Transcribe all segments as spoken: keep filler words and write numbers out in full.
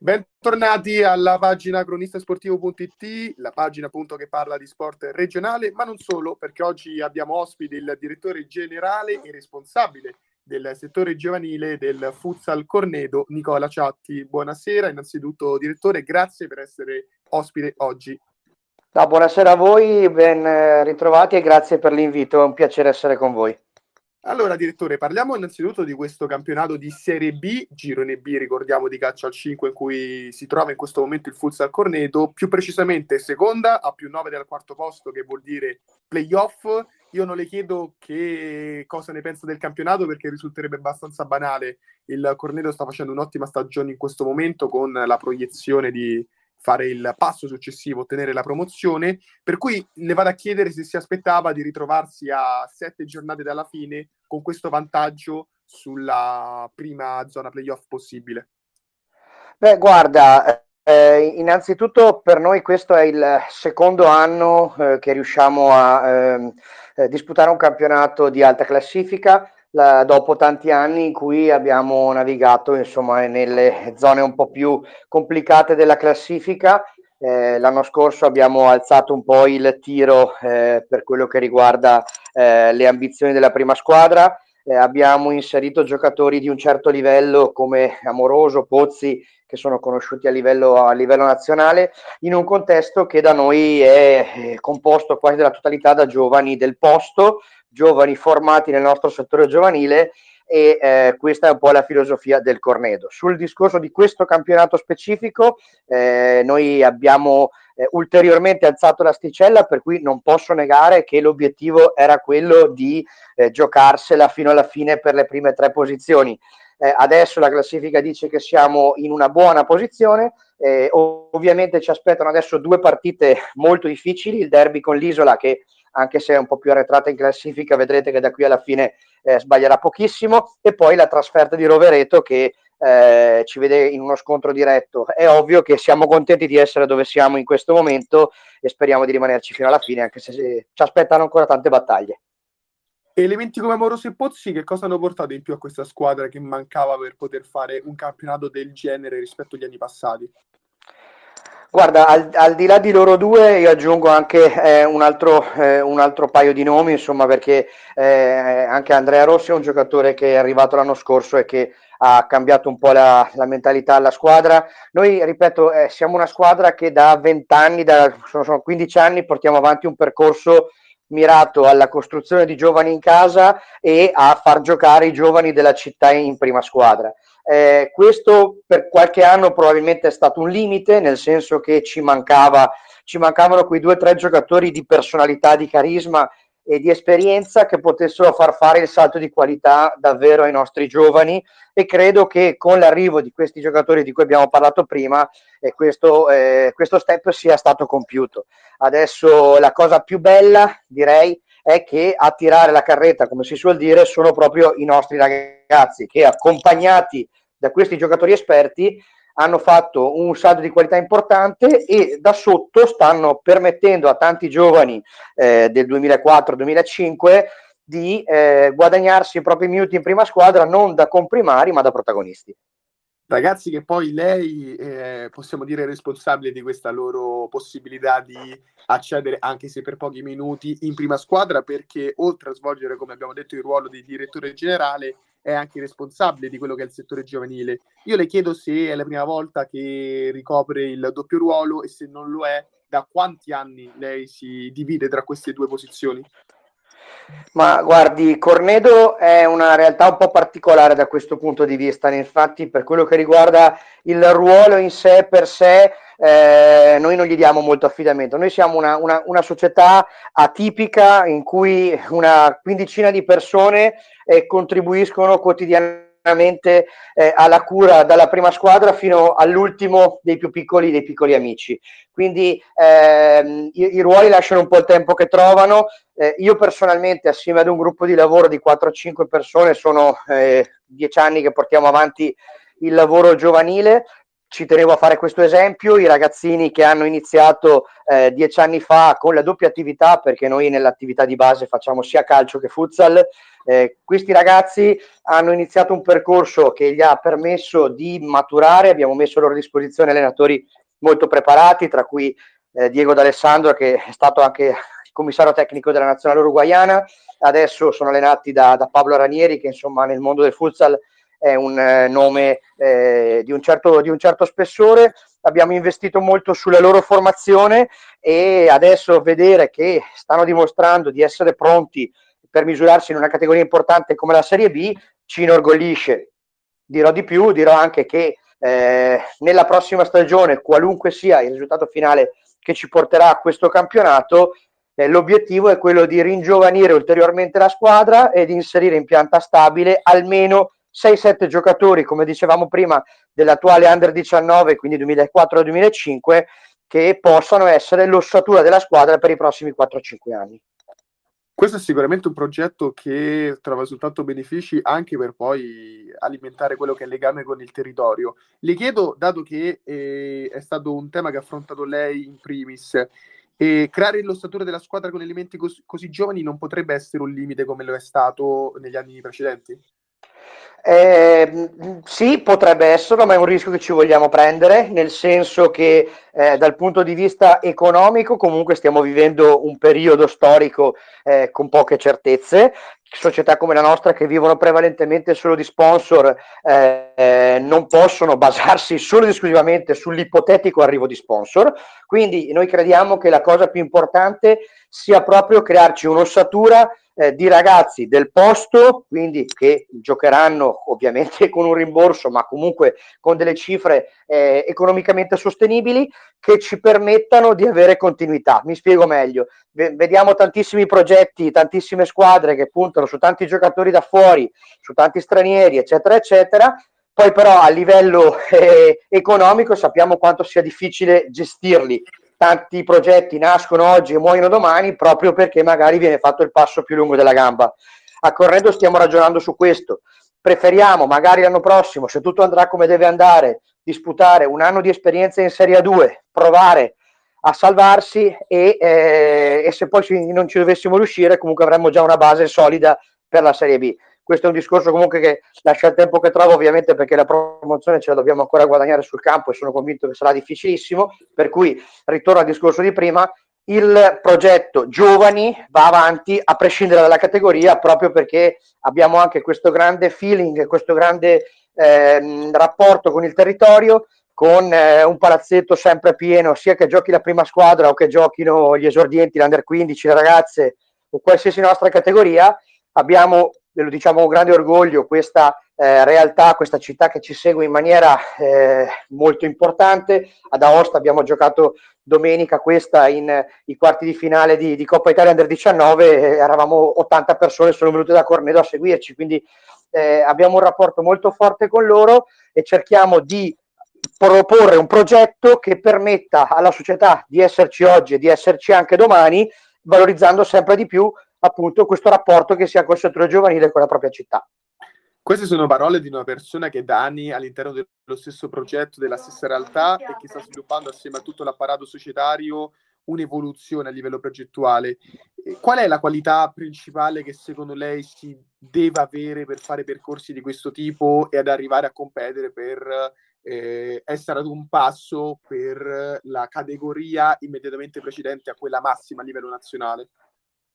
Bentornati alla pagina cronistasportivo punto it, la pagina appunto che parla di sport regionale, ma non solo, perché oggi abbiamo ospite il direttore generale e responsabile del settore giovanile del Futsal Cornedo, Nicola Ciatti. Buonasera innanzitutto direttore, grazie per essere ospite oggi. No, buonasera a voi, ben ritrovati e grazie per l'invito, è un piacere essere con voi. Allora direttore, parliamo innanzitutto di questo campionato di Serie B, girone B ricordiamo di Caccia al cinque, in cui si trova in questo momento il Futsal Cornedo, più precisamente seconda a più nove dal quarto posto, che vuol dire playoff. Io non le chiedo che cosa ne pensa del campionato perché risulterebbe abbastanza banale. Il Cornedo sta facendo un'ottima stagione in questo momento con la proiezione di fare il passo successivo, ottenere la promozione, per cui le vado a chiedere se si aspettava di ritrovarsi a sette giornate dalla fine con questo vantaggio sulla prima zona playoff possibile. Beh, guarda, eh, innanzitutto per noi questo è il secondo anno eh, che riusciamo a eh, disputare un campionato di alta classifica, La, dopo tanti anni in cui abbiamo navigato insomma nelle zone un po' più complicate della classifica. Eh, l'anno scorso abbiamo alzato un po' il tiro eh, per quello che riguarda eh, le ambizioni della prima squadra, eh, abbiamo inserito giocatori di un certo livello come Amoroso, Pozzi, che sono conosciuti a livello, a livello nazionale, in un contesto che da noi è composto quasi dalla totalità da giovani del posto, giovani formati nel nostro settore giovanile, e eh, questa è un po' la filosofia del Cornedo. Sul discorso di questo campionato specifico, eh, noi abbiamo eh, ulteriormente alzato l'asticella, per cui non posso negare che l'obiettivo era quello di eh, giocarsela fino alla fine per le prime tre posizioni. Eh, adesso la classifica dice che siamo in una buona posizione, eh, ovviamente ci aspettano adesso due partite molto difficili, il derby con l'Isola che, anche se è un po' più arretrata in classifica, vedrete che da qui alla fine eh, sbaglierà pochissimo, e poi la trasferta di Rovereto che eh, ci vede in uno scontro diretto. È ovvio che siamo contenti di essere dove siamo in questo momento e speriamo di rimanerci fino alla fine, anche se ci aspettano ancora tante battaglie. Elementi come Amoroso e Pozzi che cosa hanno portato in più a questa squadra che mancava per poter fare un campionato del genere rispetto agli anni passati? Guarda, al, al di là di loro due io aggiungo anche eh, un, altro, eh, un altro paio di nomi, insomma, perché eh, anche Andrea Rossi è un giocatore che è arrivato l'anno scorso e che ha cambiato un po' la, la mentalità alla squadra. Noi, ripeto, eh, siamo una squadra che da vent'anni, da sono, sono quindici anni, portiamo avanti un percorso mirato alla costruzione di giovani in casa e a far giocare i giovani della città in prima squadra. Eh, questo per qualche anno probabilmente è stato un limite, nel senso che ci mancava, ci mancavano quei due o tre giocatori di personalità, di carisma e di esperienza che potessero far fare il salto di qualità davvero ai nostri giovani, e credo che con l'arrivo di questi giocatori di cui abbiamo parlato prima eh, questo, eh, questo step sia stato compiuto. Adesso la cosa più bella, direi, è che a tirare la carretta, come si suol dire, sono proprio i nostri ragazzi che, accompagnati da questi giocatori esperti, hanno fatto un salto di qualità importante e da sotto stanno permettendo a tanti giovani eh, del duemilaquattro duemilacinque di eh, guadagnarsi i propri minuti in prima squadra non da comprimari ma da protagonisti. Ragazzi che poi lei, eh, possiamo dire, è responsabile di questa loro possibilità di accedere, anche se per pochi minuti, in prima squadra, perché oltre a svolgere, come abbiamo detto, il ruolo di direttore generale, è anche responsabile di quello che è il settore giovanile. Io le chiedo se è la prima volta che ricopre il doppio ruolo e se non lo è, da quanti anni lei si divide tra queste due posizioni? Ma guardi, Cornedo è una realtà un po' particolare da questo punto di vista, infatti per quello che riguarda il ruolo in sé per sé eh, noi non gli diamo molto affidamento. Noi siamo una, una, una società atipica in cui una quindicina di persone eh, contribuiscono quotidianamente Eh, alla cura, dalla prima squadra fino all'ultimo dei più piccoli dei piccoli amici, quindi ehm, i, i ruoli lasciano un po' il tempo che trovano. Eh, io personalmente, assieme ad un gruppo di lavoro di quattro o cinque persone, sono eh, dieci anni che portiamo avanti il lavoro giovanile. ci tenevo a fare questo esempio, i ragazzini che hanno iniziato eh, dieci anni fa con la doppia attività, perché noi nell'attività di base facciamo sia calcio che futsal, eh, questi ragazzi hanno iniziato un percorso che gli ha permesso di maturare, abbiamo messo a loro disposizione allenatori molto preparati, tra cui eh, Diego D'Alessandro, che è stato anche commissario tecnico della nazionale uruguaiana, adesso sono allenati da, da Pablo Ranieri, che insomma nel mondo del futsal è un eh, nome eh, di, un certo, di un certo spessore. Abbiamo investito molto sulla loro formazione e adesso vedere che stanno dimostrando di essere pronti per misurarsi in una categoria importante come la Serie B ci inorgoglisce. Dirò di più, dirò anche che eh, nella prossima stagione, qualunque sia il risultato finale che ci porterà a questo campionato, eh, l'obiettivo è quello di ringiovanire ulteriormente la squadra e di inserire in pianta stabile almeno sei sette giocatori, come dicevamo prima, dell'attuale under diciannove, quindi duemilaquattro duemilacinque, che possano essere l'ossatura della squadra per i prossimi quattro cinque anni. Questo è sicuramente un progetto che trova soltanto benefici anche per poi alimentare quello che è il legame con il territorio. Le chiedo, dato che eh, è stato un tema che ha affrontato lei in primis, e creare l'ossatura della squadra con elementi cos- così giovani non potrebbe essere un limite come lo è stato negli anni precedenti? Eh, sì, potrebbe esserlo, ma è un rischio che ci vogliamo prendere, nel senso che eh, dal punto di vista economico comunque stiamo vivendo un periodo storico eh, con poche certezze. Società come la nostra, che vivono prevalentemente solo di sponsor, eh, eh, non possono basarsi solo ed esclusivamente sull'ipotetico arrivo di sponsor, quindi noi crediamo che la cosa più importante sia proprio crearci un'ossatura eh, di ragazzi del posto, quindi che giocheranno ovviamente con un rimborso, ma comunque con delle cifre eh, economicamente sostenibili, che ci permettano di avere continuità. Mi spiego meglio: v- vediamo tantissimi progetti, tantissime squadre che appunto su tanti giocatori da fuori, su tanti stranieri, eccetera eccetera, poi però a livello eh, economico sappiamo quanto sia difficile gestirli. Tanti progetti nascono oggi e muoiono domani, proprio perché magari viene fatto il passo più lungo della gamba. A Cornedo stiamo ragionando su questo, preferiamo magari l'anno prossimo, se tutto andrà come deve andare, disputare un anno di esperienza in Serie A due, provare a salvarsi e, eh, e se poi ci, non ci dovessimo riuscire, comunque avremmo già una base solida per la Serie B. Questo è un discorso comunque che lascia il tempo che trova, ovviamente, perché la promozione ce la dobbiamo ancora guadagnare sul campo e sono convinto che sarà difficilissimo, per cui ritorno al discorso di prima: il progetto giovani va avanti a prescindere dalla categoria, proprio perché abbiamo anche questo grande feeling, questo grande eh, rapporto con il territorio, con eh, un palazzetto sempre pieno, sia che giochi la prima squadra o che giochino gli esordienti, l'under quindici, le ragazze o qualsiasi nostra categoria. Abbiamo, lo diciamo con grande orgoglio, questa eh, realtà, questa città che ci segue in maniera eh, molto importante. Ad Aosta abbiamo giocato domenica questa in eh, i quarti di finale di, di Coppa Italia under diciannove, eh, eravamo ottanta persone, sono venute da Cornedo a seguirci, quindi eh, abbiamo un rapporto molto forte con loro e cerchiamo di proporre un progetto che permetta alla società di esserci oggi e di esserci anche domani, valorizzando sempre di più appunto questo rapporto che si ha col settore giovanile, con la propria città. Queste sono parole di una persona che da anni all'interno dello stesso progetto, della stessa realtà, e che sta sviluppando assieme a tutto l'apparato societario un'evoluzione a livello progettuale. Qual è la qualità principale che secondo lei si deve avere per fare percorsi di questo tipo e ad arrivare a competere per eh, essere ad un passo per la categoria immediatamente precedente a quella massima a livello nazionale?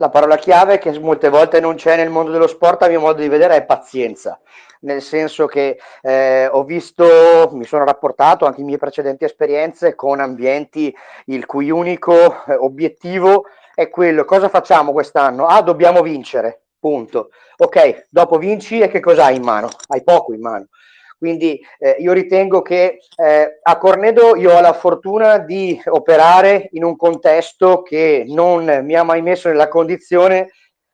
La parola chiave, che molte volte non c'è nel mondo dello sport, a mio modo di vedere, è pazienza, nel senso che eh, ho visto, mi sono rapportato anche in mie precedenti esperienze con ambienti il cui unico eh, obiettivo è quello: cosa facciamo quest'anno? Ah, dobbiamo vincere, punto. Ok, dopo vinci e che cosa hai in mano? Hai poco in mano. Quindi eh, io ritengo che eh, a Cornedo io ho la fortuna di operare in un contesto che non mi ha mai messo nella condizione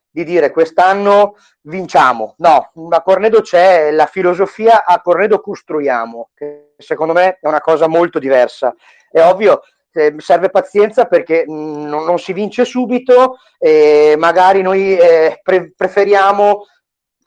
di dire quest'anno vinciamo. No, a Cornedo c'è la filosofia, a Cornedo costruiamo, che secondo me è una cosa molto diversa. È ovvio, eh, serve pazienza, perché mh, non, non si vince subito, e magari noi eh, pre- preferiamo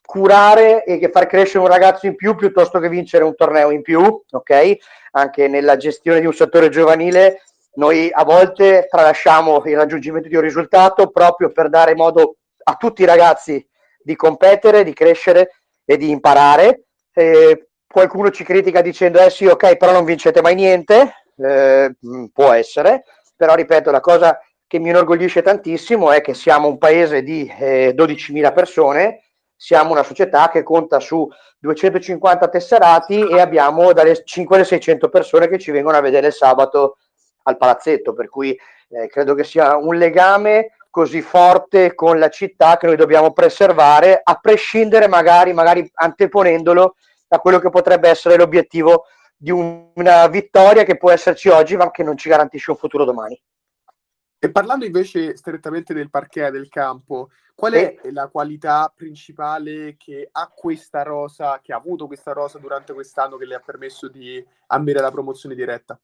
curare e che far crescere un ragazzo in più piuttosto che vincere un torneo in più, ok? Anche nella gestione di un settore giovanile noi a volte tralasciamo il raggiungimento di un risultato proprio per dare modo a tutti i ragazzi di competere, di crescere e di imparare. Eh, qualcuno ci critica dicendo eh sì, ok, però non vincete mai niente, eh, può essere, però ripeto, la cosa che mi inorgoglisce tantissimo è che siamo un paese di eh, dodicimila persone, siamo una società che conta su duecentocinquanta tesserati e abbiamo dalle cinquecento alle seicento persone che ci vengono a vedere il sabato al palazzetto, per cui eh, credo che sia un legame così forte con la città che noi dobbiamo preservare, a prescindere magari, magari anteponendolo da quello che potrebbe essere l'obiettivo di un, una vittoria che può esserci oggi ma che non ci garantisce un futuro domani. E parlando invece strettamente del parquet, del campo, qual è eh. la qualità principale che ha questa rosa, che ha avuto questa rosa durante quest'anno, che le ha permesso di ambire alla promozione diretta?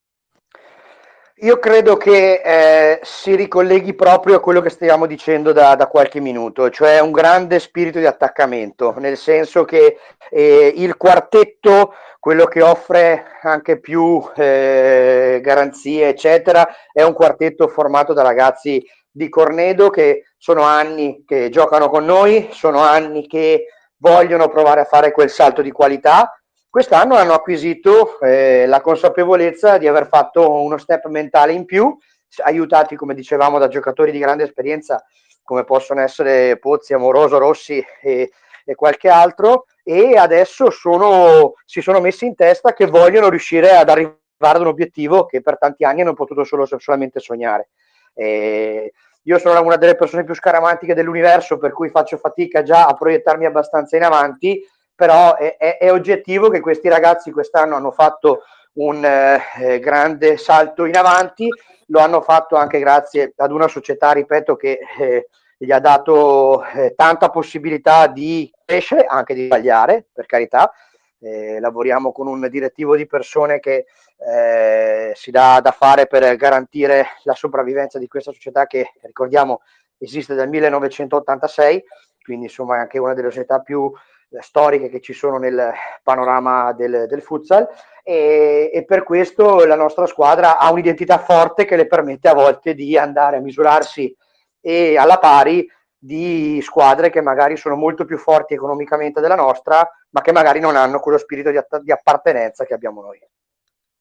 Io credo che eh, si ricolleghi proprio a quello che stavamo dicendo da, da qualche minuto, cioè un grande spirito di attaccamento, nel senso che eh, il quartetto, quello che offre anche più eh, garanzie eccetera, è un quartetto formato da ragazzi di Cornedo che sono anni che giocano con noi, sono anni che vogliono provare a fare quel salto di qualità. Quest'anno hanno acquisito eh, la consapevolezza di aver fatto uno step mentale in più, aiutati, come dicevamo, da giocatori di grande esperienza come possono essere Pozzi, Amoroso, Rossi e, e qualche altro, e adesso sono, si sono messi in testa che vogliono riuscire ad arrivare ad un obiettivo che per tanti anni hanno potuto solo, solamente sognare. E io sono una delle persone più scaramantiche dell'universo, per cui faccio fatica già a proiettarmi abbastanza in avanti, però è, è, è oggettivo che questi ragazzi quest'anno hanno fatto un eh, grande salto in avanti, lo hanno fatto anche grazie ad una società, ripeto, che eh, gli ha dato eh, tanta possibilità di crescere, anche di sbagliare, per carità. Eh, lavoriamo con un direttivo di persone che eh, si dà da fare per garantire la sopravvivenza di questa società che, ricordiamo, esiste dal millenovecentottantasei, quindi insomma è anche una delle società più storiche che ci sono nel panorama del, del futsal, e, e per questo la nostra squadra ha un'identità forte che le permette a volte di andare a misurarsi e alla pari di squadre che magari sono molto più forti economicamente della nostra ma che magari non hanno quello spirito di, att- di appartenenza che abbiamo noi.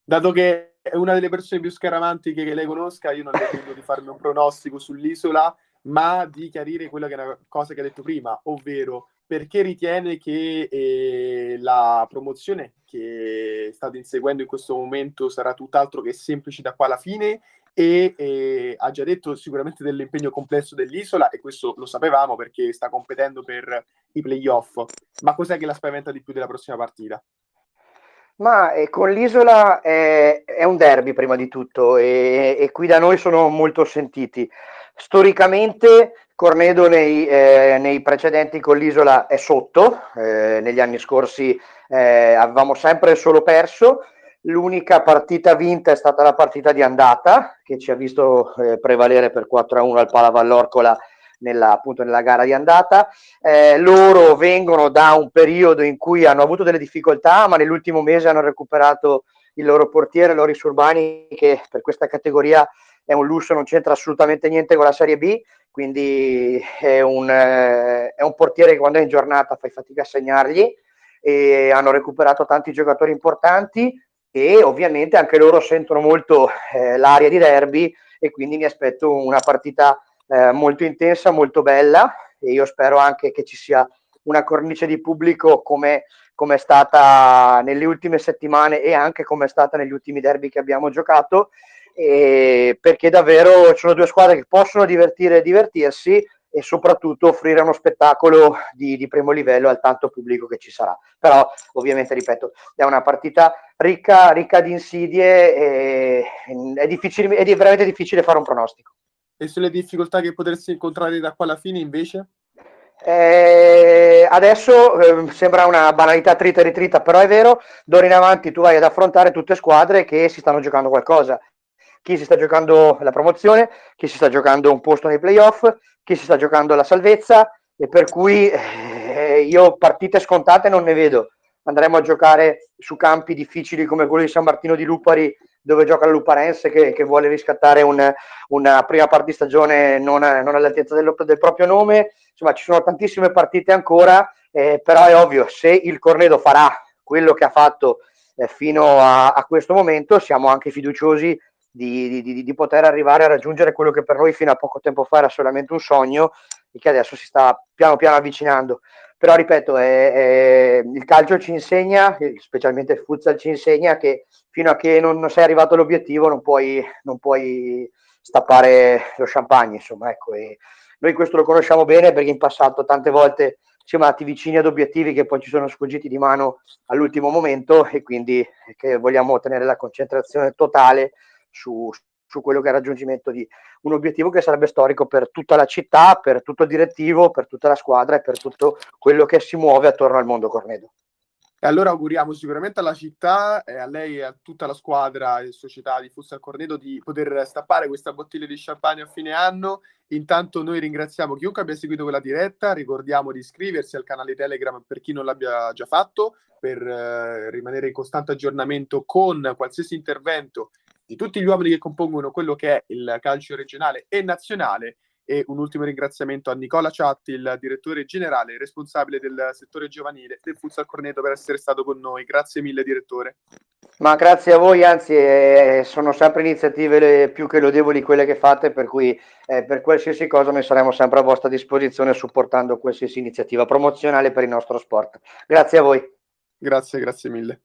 Dato che è una delle persone più scaramantiche che lei conosca, io non le chiedo di farmi un pronostico sull'isola, ma di chiarire quella che è una cosa che ha detto prima, ovvero perché ritiene che eh, la promozione che state inseguendo in questo momento sarà tutt'altro che semplice da qua alla fine, e eh, ha già detto sicuramente dell'impegno complesso dell'isola, e questo lo sapevamo perché sta competendo per i playoff, ma cos'è che la spaventa di più della prossima partita? Ma eh, con l'isola è, è un derby prima di tutto, e, e qui da noi sono molto sentiti. Storicamente Cornedo nei, eh, nei precedenti con l'isola è sotto, eh, negli anni scorsi eh, avevamo sempre solo perso, l'unica partita vinta è stata la partita di andata che ci ha visto eh, prevalere per quattro a uno al Palavall'Orcola nella, appunto nella gara di andata. Eh, loro vengono da un periodo in cui hanno avuto delle difficoltà, ma nell'ultimo mese hanno recuperato il loro portiere Loris Urbani, che per questa categoria è un lusso, non c'entra assolutamente niente con la Serie B, quindi è un, eh, è un portiere che quando è in giornata fai fatica a segnargli, e hanno recuperato tanti giocatori importanti e ovviamente anche loro sentono molto eh, l'aria di derby, e quindi mi aspetto una partita eh, molto intensa, molto bella, e io spero anche che ci sia una cornice di pubblico come come è stata nelle ultime settimane e anche come è stata negli ultimi derby che abbiamo giocato, e perché davvero ci sono due squadre che possono divertire e divertirsi, e soprattutto offrire uno spettacolo di, di primo livello al tanto pubblico che ci sarà. Però ovviamente, ripeto, è una partita ricca, ricca di insidie, e è, difficile, è veramente difficile fare un pronostico. E sulle difficoltà che potresti incontrare da qua alla fine invece? Eh, adesso eh, sembra una banalità trita ritrita, però è vero, d'ora in avanti tu vai ad affrontare tutte squadre che si stanno giocando qualcosa, chi si sta giocando la promozione, chi si sta giocando un posto nei playoff, chi si sta giocando la salvezza, e per cui eh, io partite scontate non ne vedo. Andremo a giocare su campi difficili come quello di San Martino di Lupari, dove gioca la Luparense che, che vuole riscattare un, una prima parte di stagione non, non all'altezza del, del proprio nome. Insomma, ci sono tantissime partite ancora, eh, però è ovvio, se il Cornedo farà quello che ha fatto eh, fino a, a questo momento, siamo anche fiduciosi di, di, di poter arrivare a raggiungere quello che per noi fino a poco tempo fa era solamente un sogno e che adesso si sta piano piano avvicinando. Però ripeto, è, è, il calcio ci insegna, specialmente il futsal ci insegna, che fino a che non sei arrivato all'obiettivo non puoi, non puoi stappare lo champagne, insomma, ecco. E noi questo lo conosciamo bene, perché in passato tante volte siamo andati vicini ad obiettivi che poi ci sono sfuggiti di mano all'ultimo momento, e quindi che vogliamo ottenere la concentrazione totale su, su quello che è il raggiungimento di un obiettivo che sarebbe storico per tutta la città, per tutto il direttivo, per tutta la squadra e per tutto quello che si muove attorno al mondo Cornedo. E allora auguriamo sicuramente alla città, eh, a lei e a tutta la squadra e società di Futsal Cornedo di poter stappare questa bottiglia di champagne a fine anno. Intanto noi ringraziamo chiunque abbia seguito quella diretta, ricordiamo di iscriversi al canale Telegram per chi non l'abbia già fatto, per eh, rimanere in costante aggiornamento con qualsiasi intervento di tutti gli uomini che compongono quello che è il calcio regionale e nazionale. E un ultimo ringraziamento a Nicola Ciatti, il direttore generale responsabile del settore giovanile del Futsal Cornedo, per essere stato con noi. Grazie mille, direttore. Ma grazie a voi, anzi eh, sono sempre iniziative le, più che lodevoli quelle che fate, per cui eh, per qualsiasi cosa noi saremo sempre a vostra disposizione, supportando qualsiasi iniziativa promozionale per il nostro sport. Grazie a voi. Grazie, grazie mille.